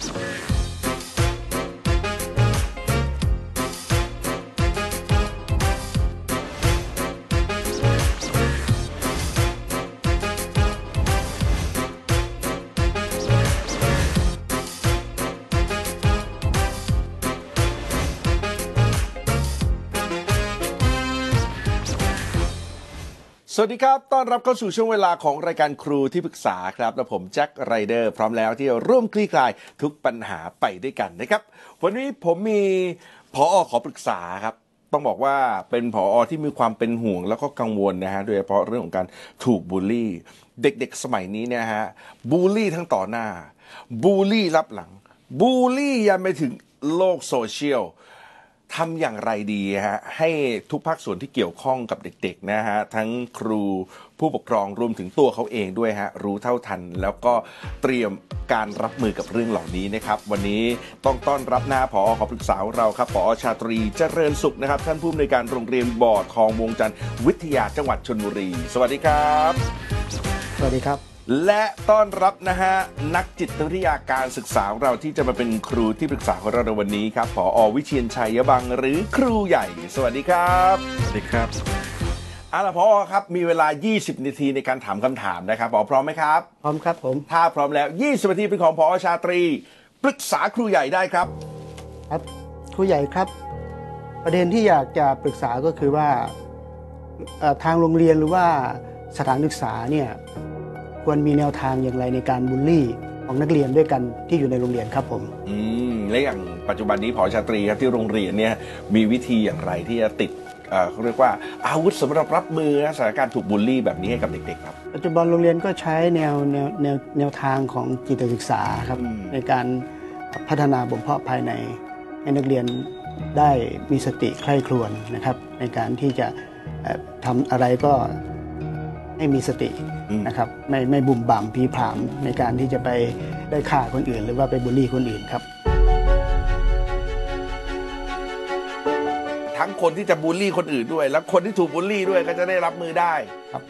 สวัสดีครับต้อนรับเข้าสู่ช่วงเวลาของรายการครูที่ปรึกษาครับและผมแจ็คไรเดอร์พร้อมแล้วที่จะร่วมคลี่คลายทุกปัญหาไปด้วยกันนะครับวันนี้ผมมีผอ.ขอปรึกษาครับต้องบอกว่าเป็นผอ.ที่มีความเป็นห่วงแล้วก็กังวลนะฮะโดยเฉพาะเรื่องของการถูกบูลลี่เด็กๆสมัยนี้เนี่ยฮะบูลลี่ทั้งต่อหน้าบูลลี่ลับหลังบูลลี่ยันไปถึงโลกโซเชียลทำอย่างไรดีฮะให้ทุกภาคส่วนที่เกี่ยวข้องกับเด็กๆนะฮะทั้งครูผู้ปกครองรวมถึงตัวเขาเองด้วยฮะรู้เท่าทันแล้วก็เตรียมการรับมือกับเรื่องเหล่านี้นะครับวันนี้ต้องต้อนรับหน้าผอ.ขอปรึกษาเราครับผอ.ชาตรีเจริญสุขนะครับท่านผู้อำนวยการโรงเรียนบ่อทองวงจันทร์วิทยาจังหวัดชลบุรีสวัสดีครับสวัสดีครับและต้อนรับนะฮะนักจิตวิทยาการศึกษาเราที่จะมาเป็นครูที่ปรึกษาของเราในวันนี้ครับผอ.วิเชียรชัยบังหรือครูใหญ่สวัสดีครับสวัสดีครับเอาล่ะผอ.ครับมีเวลา20นาทีในการถามคำถามนะครับผอ.พร้อมไหมครับพร้อมครับผมถ้าพร้อมแล้ว20นาทีเป็นของผอ.ชาตรีปรึกษาครูใหญ่ได้ครับครับครูใหญ่ครับประเด็นที่อยากจะปรึกษาก็คือว่าทางโรงเรียนหรือว่าสถานศึกษาเนี่ยควรมีแนวทางอย่างไรในการบูลลี่ของนักเรียนด้วยกันที่อยู่ในโรงเรียนครับผมและอย่างปัจจุบันนี้ผอ.ชาตรีครับที่โรงเรียนเนี่ยมีวิธีอย่างไรที่จะติดเขาเรียกว่าอาวุธสำหรับรับมือสถานการณ์ถูกบูลลี่แบบนี้ให้กับเด็กๆครับปัจจุบันโรงเรียนก็ใช้แนวทางของจิตศึกษาครับในการพัฒนาบ่มเพาะภายในให้นักเรียนได้มีสติใคร่ครวญนะครับในการที่จะทำอะไรก็ให้มีสตินะครับไม่บุ่มบ่ามผีผามในการที่จะไปได้ฆ่าคนอื่นหรือว่าไปบูลลี่คนอื่นครับทั้งคนที่จะบูลลี่คนอื่นด้วยและคนที่ถูกบูลลี่ด้วยก็จะได้รับมือได้ครับ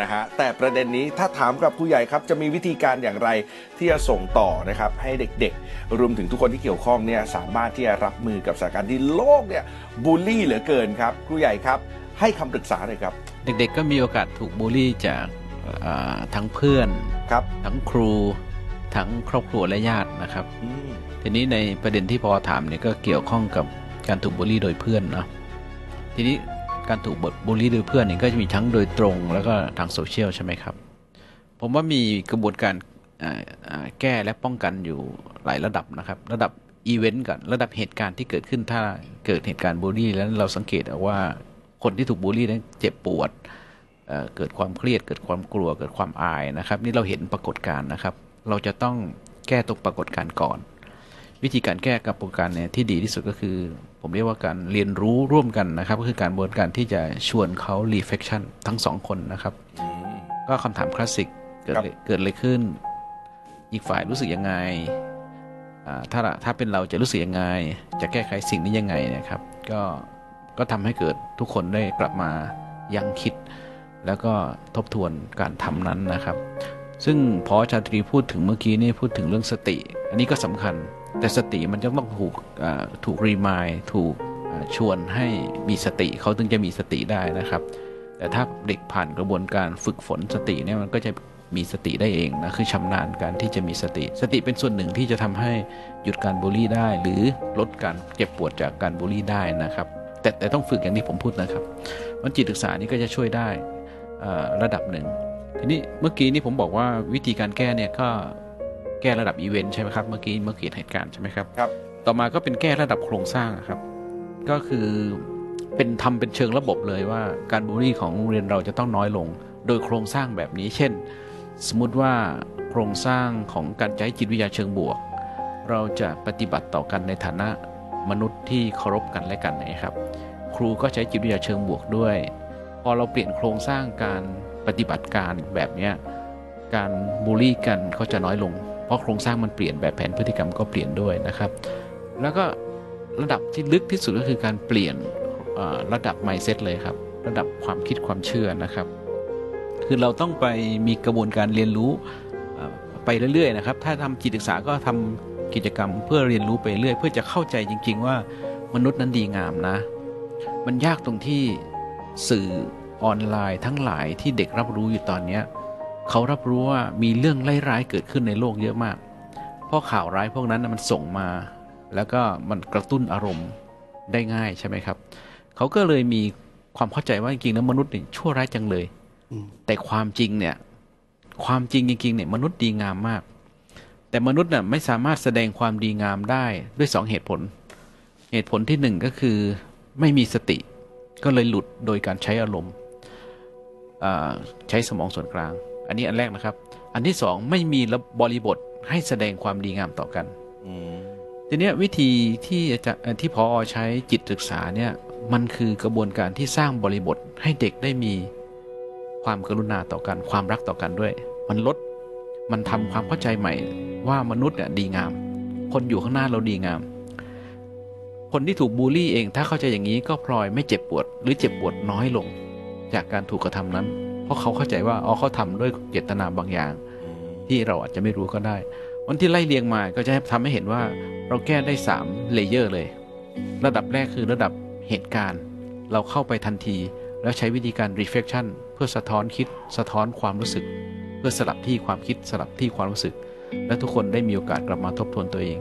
นะฮะแต่ประเด็นนี้ถ้าถามกับผู้ใหญ่ครับจะมีวิธีการอย่างไรที่จะส่งต่อนะครับให้เด็กๆรวมถึงทุกคนที่เกี่ยวข้องเนี่ยสามารถที่จะรับมือกับสถานการณ์ที่โลกเนี่ยบูลลี่เหลือเกินครับผู้ใหญ่ครับให้คำปรึกษาเลยครับเด็กๆก็มีโอกาสถูกบูลลี่จากทั้งเพื่อนครับทั้งครูทั้งครอบครัวและญาตินะครับทีนี้ในประเด็นที่พอถามเนี่ยก็เกี่ยวข้องกับการถูกบูลลี่โดยเพื่อนนะทีนี้การถูกบูลลี่โดยเพื่อนเนี่ยก็จะมีทั้งโดยตรงแล้วก็ทางโซเชียลใช่ไหมครับผมว่ามีกระบวนการแก้และป้องกันอยู่หลายระดับนะครับระดับอีเวนต์ก่อนระดับเหตุการณ์ที่เกิดขึ้นถ้าเกิดเหตุการณ์บูลลี่แล้วเราสังเกตเอาว่าคนที่ถูกบูลลี่นั้นเจ็บปวดเกิดความเครียดเกิดความกลัวเกิดความอายนะครับนี่เราเห็นปรากฏการณ์นะครับเราจะต้องแก้ตรงปรากฏการณ์ก่อนวิธีการแก้กับปรากฏการณ์เนี่ยที่ดีที่สุดก็คือผมเรียกว่าการเรียนรู้ร่วมกันนะครับก็คือการบริการที่จะชวนเขา reflection ทั้งสองคนนะครับก็คำถามคลาสสิกเกิดอะไรขึ้นอีกฝ่ายรู้สึกยังไงถ้าเป็นเราจะรู้สึกยังไงจะแก้ไขสิ่งนี้ยังไงนะครับก็ทำให้เกิดทุกคนได้กลับมายังคิดแล้วก็ทบทวนการทำนั้นนะครับซึ่งพอชาตรีพูดถึงเมื่อกี้นี่พูดถึงเรื่องสติอันนี้ก็สำคัญแต่สติมันจะต้องถูกรีมายถูกชวนให้มีสติเขาถึงจะมีสติได้นะครับแต่ถ้าเด็กผ่านกระบวนการฝึกฝนสติเนี่ยมันก็จะมีสติได้เองนะคือชำนาญการที่จะมีสติสติเป็นส่วนหนึ่งที่จะทำให้หยุดการบูลลี่ได้หรือลดการเจ็บปวดจากการบูลลี่ได้นะครับแต่ต้องฝึกอย่างที่ผมพูดนะครับมันจิตศึกษานี่ก็จะช่วยได้ระดับหนึ่งทีนี้เมื่อกี้นี่ผมบอกว่าวิธีการแก้เนี่ยก็แก้ระดับอีเวนต์ใช่ไหมครับเมื่อกี้เหตุการณ์ใช่ไหมครับครับต่อมาก็เป็นแก้ระดับโครงสร้างครับก็คือเป็นทำเป็นเชิงระบบเลยว่าการบูลลี่ของโรงเรียนเราจะต้องน้อยลงโดยโครงสร้างแบบนี้เช่นสมมุติว่าโครงสร้างของการใช้จิตวิทยาเชิงบวกเราจะปฏิบัติต่อกันในฐานะมนุษย์ที่เคารพกันและกันนะครับครูก็ใช้จิตวิทยาเชิงบวกด้วยพอเราเปลี่ยนโครงสร้างการปฏิบัติการแบบนี้การบูลลี่กันเขาจะน้อยลงเพราะโครงสร้างมันเปลี่ยนแบบแผนพฤติกรรมก็เปลี่ยนด้วยนะครับแล้วก็ระดับที่ลึกที่สุดก็คือการเปลี่ยนระดับ mindset เลยครับระดับความคิดความเชื่อนะครับคือเราต้องไปมีกระบวนการเรียนรู้ไปเรื่อยๆนะครับถ้าทำจิตศึกษาก็ทำ กิจกรรมเพื่อเรียนรู้ไปเรื่อยเพื่อจะเข้าใจจริงๆว่ามนุษย์นั้นดีงามนะมันยากตรงที่สื่อออนไลน์ทั้งหลายที่เด็กรับรู้อยู่ตอนนี้เขารับรู้ว่ามีเรื่องร้ายๆเกิดขึ้นในโลกเยอะมากเพราะข่าวร้ายพวกนั้นมันส่งมาแล้วก็มันกระตุ้นอารมณ์ได้ง่ายใช่ไหมครับเขาก็เลยมีความเข้าใจว่าจริงๆแล้วมนุษย์นี่ชั่วร้ายจังเลยแต่ความจริงเนี่ยมนุษย์ดีงามมากแต่มนุษย์น่ะไม่สามารถแสดงความดีงามได้ด้วย2เหตุผลเหตุผลที่1ก็คือไม่มีสติก็เลยหลุดโดยการใช้อารมณ์ใช้สมองส่วนกลางอันนี้อันแรกนะครับอันที่2ไม่มีบริบทให้แสดงความดีงามต่อกันทีนี้วิธีที่พอใช้จิตศึกษาเนี่ยมันคือกระบวนการที่สร้างบริบทให้เด็กได้มีความกรุณาต่อกันความรักต่อกันด้วยมันทำความเข้าใจใหม่ว่ามนุษย์เนี่ยดีงามคนอยู่ข้างหน้าเราดีงามคนที่ถูกบูลลี่เองถ้าเข้าใจอย่างนี้ก็พลอยไม่เจ็บปวดหรือเจ็บปวดน้อยลงจากการถูกกระทำนั้นเพราะเขาเข้าใจว่าอ๋อเขาทำด้วยเจตนาบางอย่างที่เราอาจจะไม่รู้ก็ได้วันที่ไล่เรียงมาก็จะทำให้เห็นว่าเราแก้ได้3เลเยอร์เลยระดับแรกคือระดับเหตุการณ์เราเข้าไปทันทีแล้วใช้วิธีการ reflection เพื่อสะท้อนคิดสะท้อนความรู้สึกเพื่อสลับที่ความคิดสลับที่ความรู้สึกและทุกคนได้มีโอกาสกลับมาทบทวนตัวเอง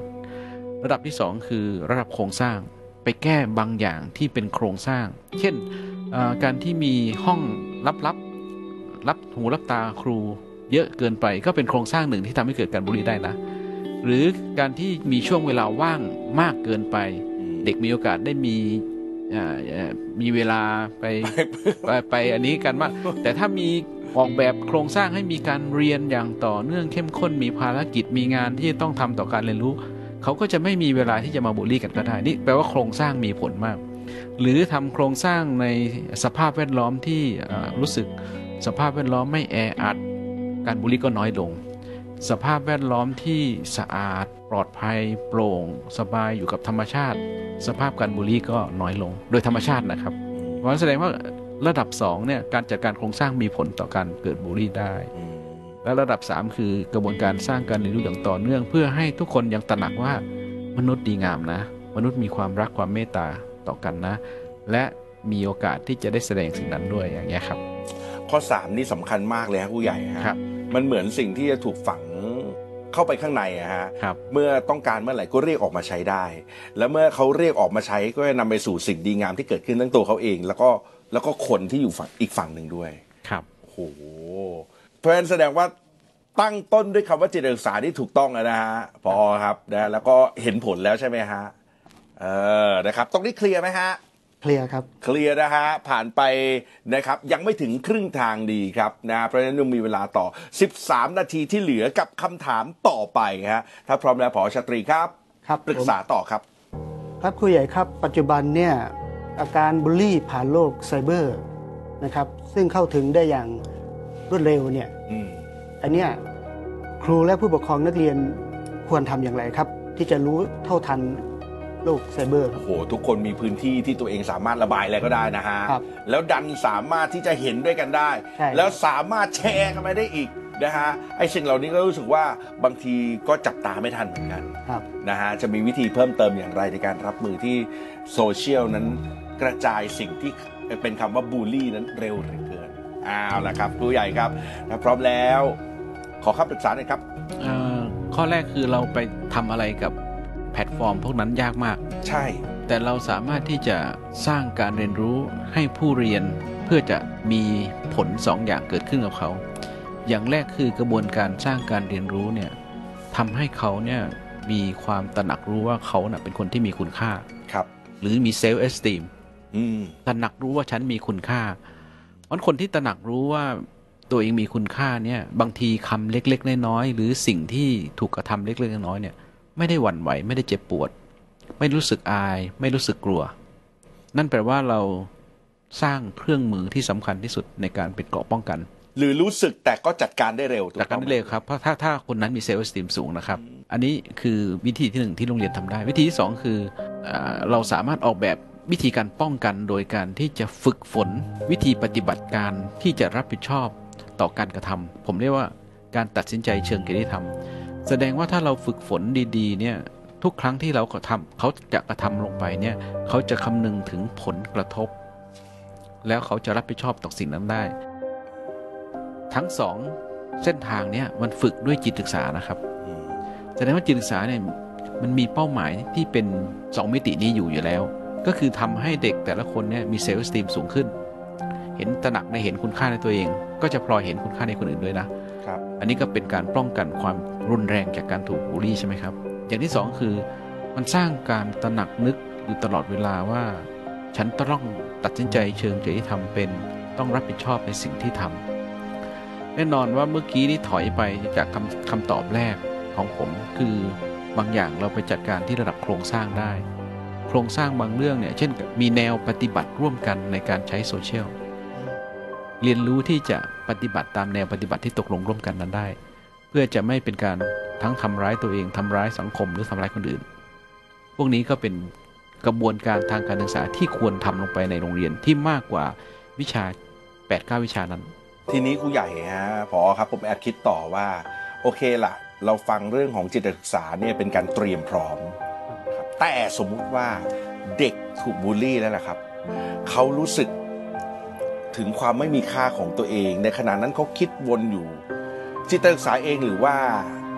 ระดับที่2คือระดับโครงสร้างไปแก้บางอย่างที่เป็นโครงสร้างเช่นการที่มีห้องลับๆรับหูรับตาครูเยอะเกินไปก็เป็นโครงสร้างหนึ่งที่ทำให้เกิดการบูลลี่ได้นะหรือการที่มีช่วงเวลาว่างมากเกินไปเด็กมีโอกาสได้มีเวลาไปอันนี้กันมากแต่ถ้ามีออกแบบโครงสร้างให้มีการเรียนอย่างต่อเนื่องเข้มข้นมีภารกิจมีงานที่ต้องทำต่อการเรียนรู้เขาก็จะไม่มีเวลาที่จะมาบูลลี่กันก็ได้นี่แปลว่าโครงสร้างมีผลมากหรือทำโครงสร้างในสภาพแวดล้อมที่รู้สึกสภาพแวดล้อมไม่แออัดการบูลลี่ก็น้อยลงสภาพแวดล้อมที่สะอาดปลอดภัยโปร่งสบายอยู่กับธรรมชาติสภาพการบูลลี่ก็น้อยลงโดยธรรมชาตินะครับเพราะแสดงว่าระดับ2เนี่ยการจัดการโครงสร้างมีผลต่อการเกิดบูลลี่ได้และระดับ3คือกระบวนการสร้างการเรียนรู้อย่างต่อเนื่องเพื่อให้ทุกคนยังตระหนักว่ามนุษย์ดีงามนะมนุษย์มีความรักความเมตตาต่อกันนะและมีโอกาสที่จะได้แสดงสิ่งนั้นด้วยอย่างเงี้ยครับข้อ3นี่สำคัญมากเลยครับผู้ใหญ่ครับมันเหมือนสิ่งที่จะถูกฝังเข้าไปข้างในอะฮะเมื่อต้องการเมื่อไหร่ก็เรียกออกมาใช้ได้แล้วเมื่อเขาเรียกออกมาใช้ก็จะนำไปสู่สิ่งดีงามที่เกิดขึ้นทั้งตัวเขาเองแล้วก็คนที่อยู่ฝั่งอีกฝั่งหนึ่งด้วยครับโอ้โหเพราะฉะนั้นแสดงว่าตั้งต้นด้วยคำว่าจิตศึกษาที่ถูกต้องนะฮะพอครับนะแล้วก็เห็นผลแล้วใช่ไหมฮะนะครับตรงนี้เคลียร์ไหมฮะเคลียร์ครับเคลียร์นะฮะผ่านไปนะครับยังไม่ถึงครึ่งทางดีครับนะเพราะฉะนั้นมีเวลาต่อ13นาทีที่เหลือกับคำถามต่อไปฮะถ้าพร้อมแล้วผอ.ชาตรีครับครับปรึกษาต่อครับครับครูใหญ่ครับปัจจุบันเนี่ยอาการบูลลี่ผ่านโลกไซเบอร์นะครับซึ่งเข้าถึงได้อย่างรวดเร็วเนี่ยอันเนี้ยครูและผู้ปกครองนักเรียนควรทำอย่างไรครับที่จะรู้เท่าทันโลกไซเบอร์โอ้โหทุกคนมีพื้นที่ที่ตัวเองสามารถระบายอะไรก็ได้นะฮะแล้วดันสามารถที่จะเห็นด้วยกันได้แล้วสามารถแชร์กันไปได้อีกนะฮะไอ้สิ่งเหล่านี้ก็รู้สึกว่าบางทีก็จับตาไม่ทันเหมือนกันนะฮะจะมีวิธีเพิ่มเติมอย่างไรในการรับมือที่โซเชียลนั้นกระจายสิ่งที่เป็นคำว่าบูลลี่นั้นเร็วเหลือเกินเอาละครับครูใหญ่ครับถ้าพร้อมแล้วขอคำปรึกษาหน่อยครับข้อแรกคือเราไปทำอะไรกับแพลตฟอร์มพวกนั้นยากมากใช่แต่เราสามารถที่จะสร้างการเรียนรู้ให้ผู้เรียนเพื่อจะมีผล2อย่างเกิดขึ้นกับเขาอย่างแรกคือกระบวนการสร้างการเรียนรู้เนี่ยทำให้เขาเนี่ยมีความตระหนักรู้ว่าเขาน่ะเป็นคนที่มีคุณค่าครับหรือมีเซลฟ์เอสติมตระหนักรู้ว่าฉันมีคุณค่าเพราะคนที่ตระหนักรู้ว่าตัวเองมีคุณค่าเนี่ยบางทีคำเล็กๆน้อยๆหรือสิ่งที่ถูกกระทำเล็กๆน้อยๆเนี่ยไม่ได้หวั่นไหวไม่ได้เจ็บปวดไม่รู้สึกอายไม่รู้สึกกลัวนั่นแปลว่าเราสร้างเครื่องมือที่สำคัญที่สุดในการเป็นเกราะป้องกันหรือรู้สึกแต่ก็จัดการได้เร็วจัดการได้เร็วครับเพราะถ้าคนนั้นมีเซลฟ์เอสติมสูงนะครับอันนี้คือวิธีที่1ที่โรงเรียนทำได้วิธีที่2คือเราสามารถออกแบบวิธีการป้องกันโดยการที่จะฝึกฝนวิธีปฏิบัติการที่จะรับผิดชอบต่อการกระทำผมเรียกว่าการตัดสินใจเชิงจริยธรรม แสดงว่าถ้าเราฝึกฝนดีๆเนี่ยทุกครั้งที่เรากระทำเขาจะกระทำลงไปเนี่ยเขาจะคำนึงถึงผลกระทบแล้วเขาจะรับผิดชอบต่อสิ่งนั้นได้ทั้งสองเส้นทางเนี่ยมันฝึกด้วยจิตศึกษานะครับแสดงว่าจิตศึกษาเนี่ยมันมีเป้าหมายที่เป็น2มิตินี้อยู่แล้วก็คือทำให้เด็กแต่ละคนเนี่ยมีเซลฟ์สตีมสูงขึ้นเห็นตระหนักในเห็นคุณค่าในตัวเองก็จะพลอยเห็นคุณค่าในคนอื่นด้วยนะครับอันนี้ก็เป็นการป้องกันความรุนแรงจากการถูกบูลลี่ใช่ไหมครับอย่างที่2คือมันสร้างการตระหนักนึกอยู่ตลอดเวลาว่าฉันต้องตัดสินใจเชิงจริยธรรมเป็นต้องรับผิดชอบในสิ่งที่ทำแน่นอนว่าเมื่อกี้นี้ถอยไปจากคำตอบแรกของผมคือบางอย่างเราไปจัดการที่ระดับโครงสร้างได้โครงสร้างบางเรื่องเนี่ยเช่นมีแนวปฏิบัติร่วมกันในการใช้โซเชียลเรียนรู้ที่จะปฏิบัติตามแนวปฏิบัติที่ตกลงร่วมกันนั้นได้เพื่อจะไม่เป็นการทั้งทำร้ายตัวเองทำร้ายสังคมหรือทำร้ายคนอื่นพวกนี้ก็เป็นกระบวนการทางการศึกษาที่ควรทำลงไปในโรงเรียนที่มากกว่าวิชา 8-9 วิชานั้นทีนี้ครูใหญ่ฮะผอครับผมแอบคิดต่อว่าโอเคล่ะเราฟังเรื่องของจิตศึกษาเนี่ยเป็นการเตรียมพร้อมแต่สมมุติว่าเด็กถูกบูลลี่แล้วล่ะครับเขารู้สึกถึงความไม่มีค่าของตัวเองในขณะนั้นเขาคิดวนอยู่จิตศึกษาเองหรือว่า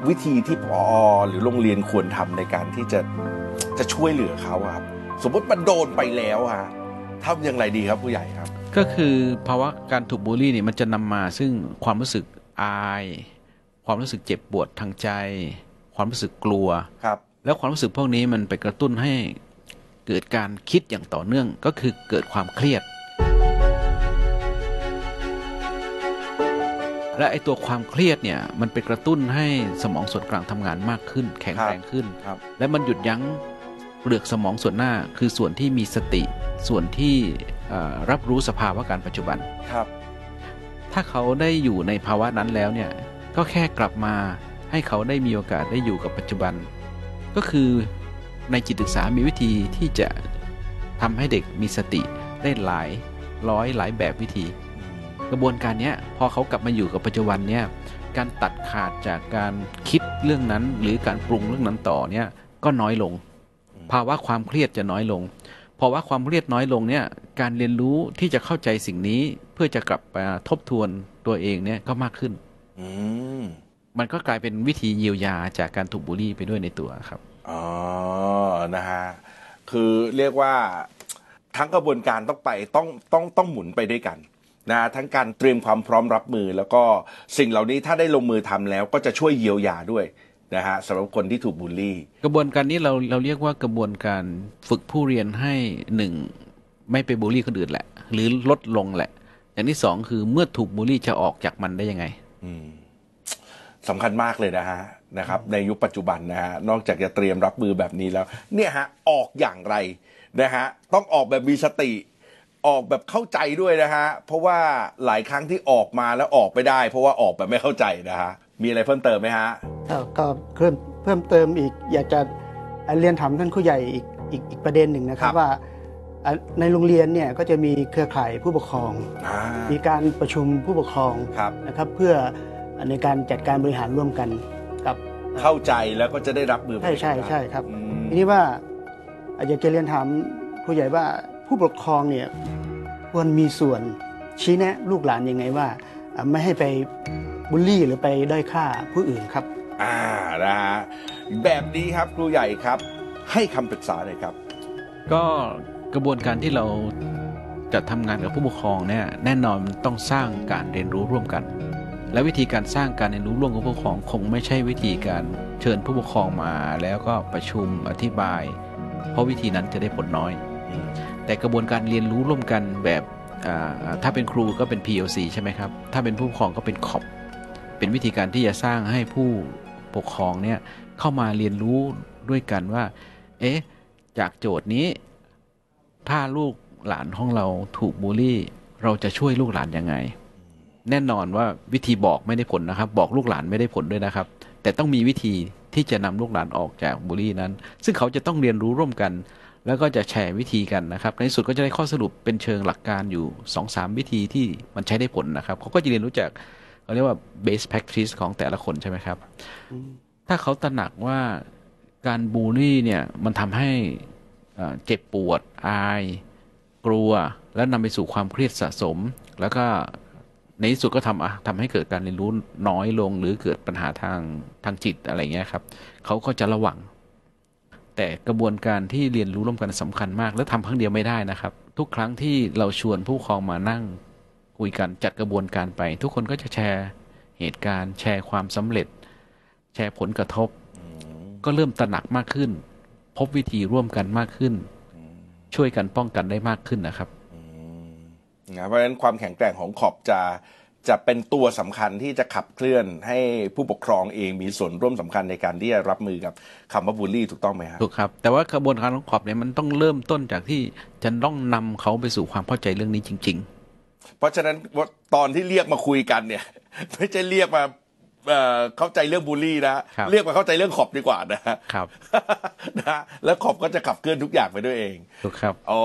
วิธีที่ผอหรือโรงเรียนควรทำในการที่จะช่วยเหลือเขาครับสมมติมันโดนไปแล้วฮะทำอย่างไรดีครับผู้ใหญ่ครับก็คือภาวะการถูกบูลลี่เนี่ยมันจะนำมาซึ่งความรู้สึกอายความรู้สึกเจ็บปวดทางใจความรู้สึกกลัวครับแล้วความรู้สึกพวกนี้มันไปกระตุ้นให้เกิดการคิดอย่างต่อเนื่องก็คือเกิดความเครียดและไอตัวความเครียดเนี่ยมันไปกระตุ้นให้สมองส่วนกลางทำงานมากขึ้นแข็งแรงขึ้นและมันหยุดยั้งเปลือกสมองส่วนหน้าคือส่วนที่มีสติส่วนที่รับรู้สภาวะการปัจจุบันครับถ้าเขาได้อยู่ในภาวะนั้นแล้วเนี่ยก็แค่กลับมาให้เขาได้มีโอกาสได้อยู่กับปัจจุบันก็คือในจิตศึกษามีวิธีที่จะทำให้เด็กมีสติได้หลายแบบวิธีกระบวนการนี้พอเขากลับมาอยู่กับปัจจุบันเนี่ยการตัดขาดจากการคิดเรื่องนั้นหรือการปรุงเรื่องนั้นต่อเนี่ยก็น้อยลงภาวะความเครียดจะน้อยลงเพราะว่าความเครียดน้อยลงเนี่ยการเรียนรู้ที่จะเข้าใจสิ่งนี้เพื่อจะกลับมาทบทวนตัวเองเนี่ยก็มากขึ้นมันก็กลายเป็นวิธีเยียวยาจากการถูกบูลลี่ไปด้วยในตัวครับอ๋อนะฮะคือเรียกว่าทั้งกระบวนการต้องหมุนไปด้วยกันนะทั้งการเตรียมความพร้อมรับมือแล้วก็สิ่งเหล่านี้ถ้าได้ลงมือทำแล้วก็จะช่วยเยียวยาด้วยนะฮะสำหรับคนที่ถูกบูลลี่กระบวนการนี้เราเรียกว่ากระบวนการฝึกผู้เรียนให้1ไม่ไปบูลลี่คนอื่นแหละหรือลดลงแหละอย่างที่2คือเมื่อถูกบูลลี่จะออกจากมันได้ยังไงสำคัญมากเลยนะฮะนะครับในยุคปัจจุบันนะฮะนอกจากจะเตรียมรับมือแบบนี้แล้วเนี่ยฮะออกอย่างไรนะฮะต้องออกแบบมีสติออกแบบเข้าใจด้วยนะฮะเพราะว่าหลายครั้งที่ออกมาแล้วออกไปได้เพราะว่าออกแบบไม่เข้าใจนะฮะมีอะไรเพิ่มเติมไหมฮะก็เพิ่มเติมอีกอยากจะเรียนถามท่านผู้ใหญ่อีกประเด็นหนึ่งนะครับว่าในโรงเรียนเนี่ยก็จะมีเครือข่ายผู้ปกครองมีการประชุมผู้ปกครองนะครับเพื่อในการจัดการบริหารร่วมกันกับเข้าใจแล้วก็จะได้รับมือใช่ครับทีนี้ว่าอยากจะเรียนถามผู้ใหญ่ว่าผู้ปกครองเนี่ยควรมีส่วนชี้แนะลูกหลานยังไงว่าไม่ให้ไปบูลลี่หรือไปด้อยค่าผู้อื่นครับนะฮะแบบนี้ครับครูใหญ่ครับให้คำปรึกษาหน่อยครับก็กระบวนการที่เราจะทำงานกับผู้ปกครองเนี่ยแน่นอนต้องสร้างการเรียนรู้ร่วมกันและวิธีการสร้างการเรียนรู้ร่วมของผู้ปกครองคงไม่ใช่วิธีการเชิญผู้ปกครองมาแล้วก็ประชุมอธิบายเพราะวิธีนั้นจะได้ผลน้อยแต่กระบวนการเรียนรู้ร่วมกันแบบถ้าเป็นครูก็เป็น POC ใช่ไหมครับถ้าเป็นผู้ปกครองก็เป็นคอปเป็นวิธีการที่จะสร้างให้ผู้ปกครองเนี่ยเข้ามาเรียนรู้ด้วยกันว่าเอ๊ะจากโจทย์นี้ถ้าลูกหลานของเราถูกบูลลี่เราจะช่วยลูกหลานยังไงแน่นอนว่าวิธีบอกไม่ได้ผลนะครับบอกลูกหลานไม่ได้ผลด้วยนะครับแต่ต้องมีวิธีที่จะนำลูกหลานออกจากบูลลี่นั้นซึ่งเขาจะต้องเรียนรู้ร่วมกันแล้วก็จะแชร์วิธีกันนะครับในที่สุดก็จะได้ข้อสรุปเป็นเชิงหลักการอยู่ 2-3 วิธีที่มันใช้ได้ผลนะครับเขาก็จะเรียนรู้จากเขาเรียกว่า base practice ของแต่ละคนใช่ไหมครับ ถ้าเขาตระหนักว่าการบูลลี่เนี่ยมันทำให้เจ็บปวดอายกลัวและนำไปสู่ความเครียดสะสมแล้วก็ในที่สุดก็ทำให้เกิดการเรียนรู้น้อยลงหรือเกิดปัญหาทางจิตอะไรเงี้ยครับเขาก็จะระวังแต่กระบวนการที่เรียนรู้ร่วมกันสำคัญมากและทำครั้งเดียวไม่ได้นะครับทุกครั้งที่เราชวนผู้ปกครองมานั่งคุยกันจัดกระบวนการไปทุกคนก็จะแชร์เหตุการณ์แชร์ความสำเร็จแชร์ผลกระทบก็เริ่มตระหนักมากขึ้นพบวิธีร่วมกันมากขึ้นช่วยกันป้องกันได้มากขึ้นนะครับนะเพราะฉะนั้นความแข็งแกร่งของขอบจะเป็นตัวสำคัญที่จะขับเคลื่อนให้ผู้ปกครองเองมีส่วนร่วมสำคัญในการที่จะรับมือกับคำว่าบูลลี่ถูกต้องไหมครับถูกครับแต่ว่ากระบวนการของขอบเนี่ยมันต้องเริ่มต้นจากที่จะต้องนำเขาไปสู่ความเข้าใจเรื่องนี้จริงๆเพราะฉะนั้นตอนที่เรียกมาคุยกันเนี่ยไม่ใช่เรียกมาเข้าใจเรื่องบูลลี่นะเรียกมาเข้าใจเรื่องขอบดีกว่านะครับนะแล้วขอบก็จะขับเคลื่อนทุกอย่างไปด้วยเองถูกครับโอ้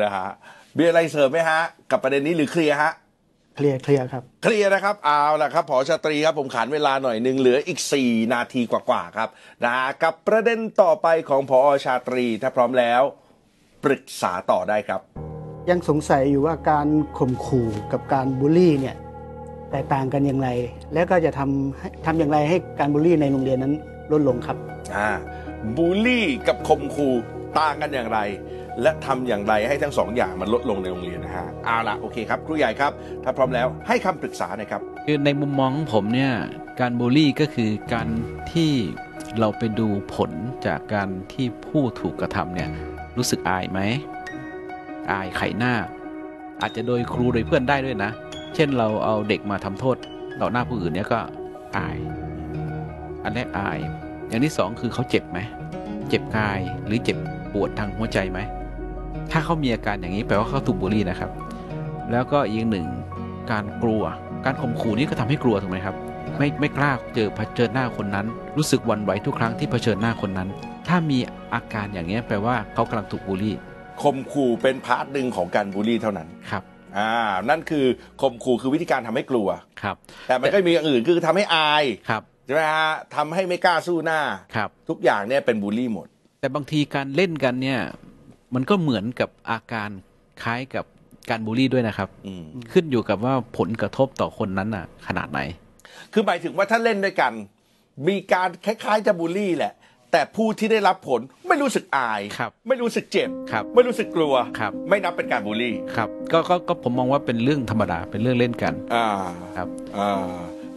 นะฮะมีอะไรเสริมไหมฮะกับประเด็นนี้หรือเคลียร์ฮะเคลียร์ครับเคลียร์นะครับเอาล่ะครับผอ.ชาตรีครับผมขานเวลาหน่อยนึงเหลืออีก4นาทีกว่าๆครับนะกับประเด็นต่อไปของผอ.ชาตรีถ้าพร้อมแล้วปรึกษาต่อได้ครับยังสงสัยอยู่ว่าการข่มขู่กับการบูลลี่เนี่ยแตกต่างกันอย่างไรและก็จะทำอย่างไรให้การบูลลี่ในโรงเรียนนั้นลดลงครับบูลลี่กับข่มขู่ต่างกันอย่างไรและทำอย่างไรให้ทั้งสองอย่างมันลดลงในโรงเรียนนะฮะเอาละโอเคครับครูใหญ่ครับถ้าพร้อมแล้วให้คำปรึกษาหน่อยครับคือในมุมมองของผมเนี่ยการบูลลี่ก็คือการที่เราไปดูผลจากการที่ผู้ถูกกระทำเนี่ยรู้สึกอายไหมอายไข่หน้าอาจจะโดยครูโดยเพื่อนได้ด้วยนะเช่นเราเอาเด็กมาทำโทษต่อหน้าผู้อื่นเนี่ยก็อายอันแรกอายอย่างที่สองคือเขาเจ็บไหมเจ็บกายหรือเจ็บปวดทางหัวใจไหมถ้าเขามีอาการอย่างนี้แปลว่าเขาถูกบูลลี่นะครับแล้วก็อีกหนึ่งการกลัวการข่มขู่นี่ก็ทำให้กลัวถูกไหมครับไม่กล้าเผชิญหน้าคนนั้นรู้สึกหวั่นไหวทุกครั้งที่เผชิญหน้าคนนั้นถ้ามีอาการอย่างนี้แปลว่าเขากำลังถูกบูลลี่ข่มขู่เป็นพาร์ทหนึ่งของการบูลลี่เท่านั้นครับนั่นคือข่มขู่คือวิธีการทำให้กลัวครับแต่มันก็มีอย่างอื่นคือทำให้อายครับใช่ไหมฮะทำให้ไม่กล้าสู้หน้าครับทุกอย่างเนี่ยเป็นบูลลี่หมดแต่บางทีการเล่นกันเนี่ยมันก็เหมือนกับอาการคล้ายกับการบูลลี่ด้วยนะครับขึ้นอยู่กับว่าผลกระทบต่อคนนั้นน่ะขนาดไหนคือหมายถึงว่าถ้าเล่นด้วยกันมีการคล้ายๆจะบูลลี่แหละแต่ผู้ที่ได้รับผลไม่รู้สึกอายไม่รู้สึกเจ็บไม่รู้สึกกลัวไม่นับเป็นการบูลลี่ครับก็ผมมองว่าเป็นเรื่องธรรมดาเป็นเรื่องเล่นกันครับ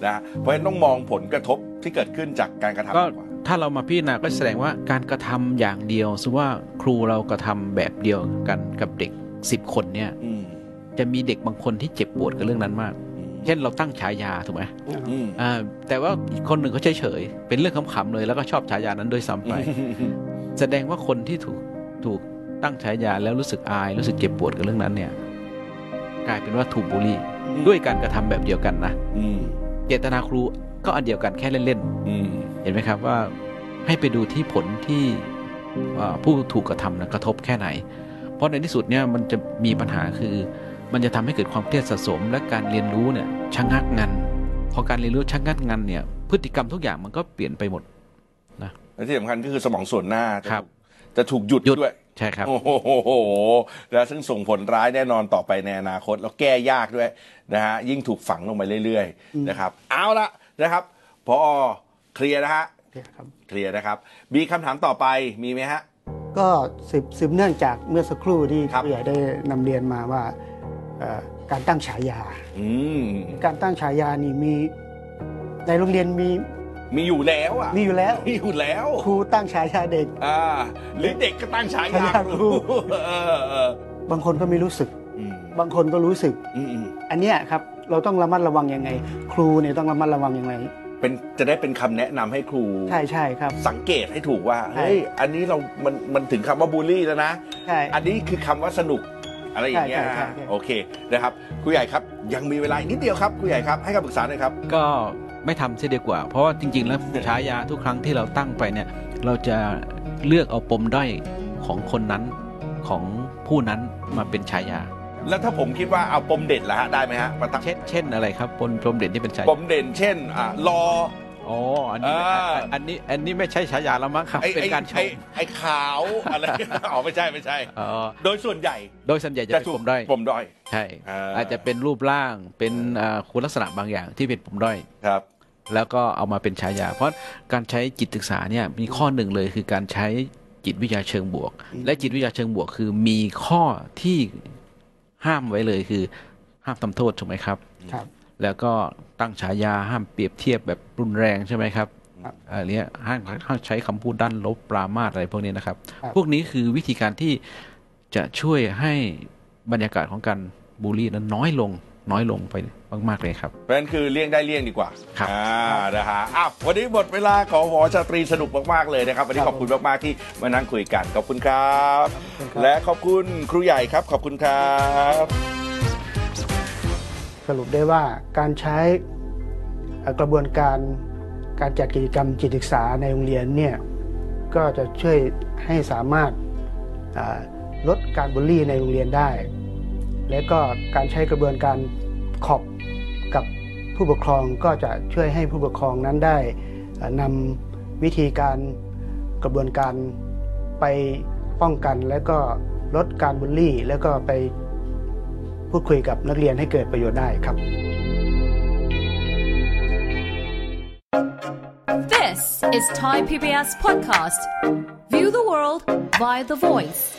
นะเพราะฉะนั้นต้องมองผลกระทบที่เกิดขึ้นจากการกระทำก็ถ้าเรามาพิจารณาก็แสดงว่าการกระทำอย่างเดียวสมมุติว่าครูเรากระทำแบบเดียวกันกับเด็ก10คนเนี่ยจะมีเด็กบางคนที่เจ็บปวดกับเรื่องนั้นมากเช่นเราตั้งฉายาถูกไหมแต่ว่าอีกคนหนึ่งเขาเฉยๆเป็นเรื่องขำๆเลยแล้วก็ชอบฉายานั้นด้วยซ้ำไปแสดงว่าคนที่ถูกตั้งฉายาแล้วรู้สึกอายรู้สึกเจ็บปวดกับเรื่องนั้นเนี่ยกลายเป็นว่าถูกบูลลี่ด้วยการกระทำแบบเดียวกันนะเจตนาครูก็อันเดียวกันแค่เล่นๆเห็นไหมครับว่าให้ไปดูที่ผลที่ผู้ถูกกระทำนั้นกระทบแค่ไหนเพราะในที่สุดเนี่ยมันจะมีปัญหาคือมันจะทำให้เกิดความเครียดสะสมและการเรียนรู้เนี่ยชะงักงันพอการเรียนรู้ชะงักงันเนี่ยพฤติกรรมทุกอย่างมันก็เปลี่ยนไปหมดนะและที่สำคัญก็คือสมองส่วนหน้าจะถูกหยุดด้วยใช่ครับโอ้โหและซึ่งส่งผลร้ายแน่นอนต่อไปในอนาคตแล้วแก้ยากด้วยนะฮะยิ่งถูกฝังลงไปเรื่อยๆนะครับเอาละนะครับพอเคลียร์นะฮะเคลียร์นะครับมีคำถามต่อไปมีไหมฮะก็สืบเนื่องจากเมื่อสักครู่ที่ผู้ใหญ่ได้นำเรียนมาว่าการตั้งฉายาการตั้งฉายานี่มีในโรงเรียนมีอยู่แล้วอ่ะมีอยู่แล้วครูตั้งฉายาเด็กหรือเด็กก็ตั้งฉายาครูบางคนก็ไม่รู้สึกบางคนก็รู้สึกอันเนี้ยครับเราต้องระมัดระวังยังไงครูเนี่ยต้องระมัดระวังยังไงเป็นจะได้เป็นคำแนะนำให้ครูใช่ครับสังเกตให้ถูกว่าเฮ้ยอันนี้เรามันถึงคำว่าบูลลี่แล้วนะอันนี้คือคำว่าสนุกอะไรอย่างเงี้ยโอเคนะครับครูใหญ่ครับยังมีเวลาอีกนิดเดียวครับครูใหญ่ครับให้คำปรึกษาหน่อยครับก็ไม่ทำเสียดีกว่าเพราะว่าจริงๆแล้วฉายาทุกครั้งที่เราตั้งไปเนี่ยเราจะเลือกเอาปมด้อยของคนนั้นของผู้นั้นมาเป็นฉายาแล้วถ้าผมคิดว่าเอาปมเด่นล่ะฮะได้ไหมฮะมาตั้งเช่นอะไรครับปมเด่นที่เป็นฉายาปมเด่นเช่นรอ อ๋ออันนี้ไม่ใช่ฉายาแล้วมั้งครับเป็นการชมไอ้ขาวอะไรอ๋อไม่ใช่โดยส่วนใหญ่จะเป็นปมด้อยใช่อาจจะเป็นรูปร่างเป็นคุณลักษณะบางอย่างที่เป็นปมด้อยครับแล้วก็เอามาเป็นฉายาเพราะการใช้จิตศึกษาเนี่ยมีข้อหนึ่งเลยคือการใช้จิตวิทยาเชิงบวกและจิตวิทยาเชิงบวกคือมีข้อที่ห้ามไว้เลยคือห้ามทำโทษใช่ไหมครับแล้วก็ตั้งฉายาห้ามเปรียบเทียบแบบรุนแรงใช่ไหมครับอันนี้ห้ามใช้คำพูดด้านลบปรามาสอะไรพวกนี้นะครับพวกนี้คือวิธีการที่จะช่วยให้บรรยากาศของการบูลลี่นั้นน้อยลงไปมากๆเลยครับเพราะฉะนั้นคือเลี่ยงได้เลี่ยงดีกว่าครับนะฮะวันนี้หมดเวลาของหมอชาตรีสนุกมากๆเลยนะครับวันนี้ขอบคุณมากๆที่มานั่งคุยกันขอบคุณครับและขอบคุณครูใหญ่ครับขอบคุณครับสรุปได้ว่าการใช้กระบวนการจัดกิจกรรมจิตศึกษาในโรงเรียนเนี่ยก็จะช่วยให้สามารถลดการบูลลี่ในโรงเรียนได้และก็การใช้กระบวนการขอบกับผู้ปกครองก็จะช่วยให้ผู้ปกครองนั้นได้นำวิธีการกระบวนการไปป้องกันและก็ลดการบูลลี่แล้วก็ไปพูดคุยกับนักเรียนให้เกิดประโยชน์ได้ครับ This is Thai PBS podcast. View the world via the voice.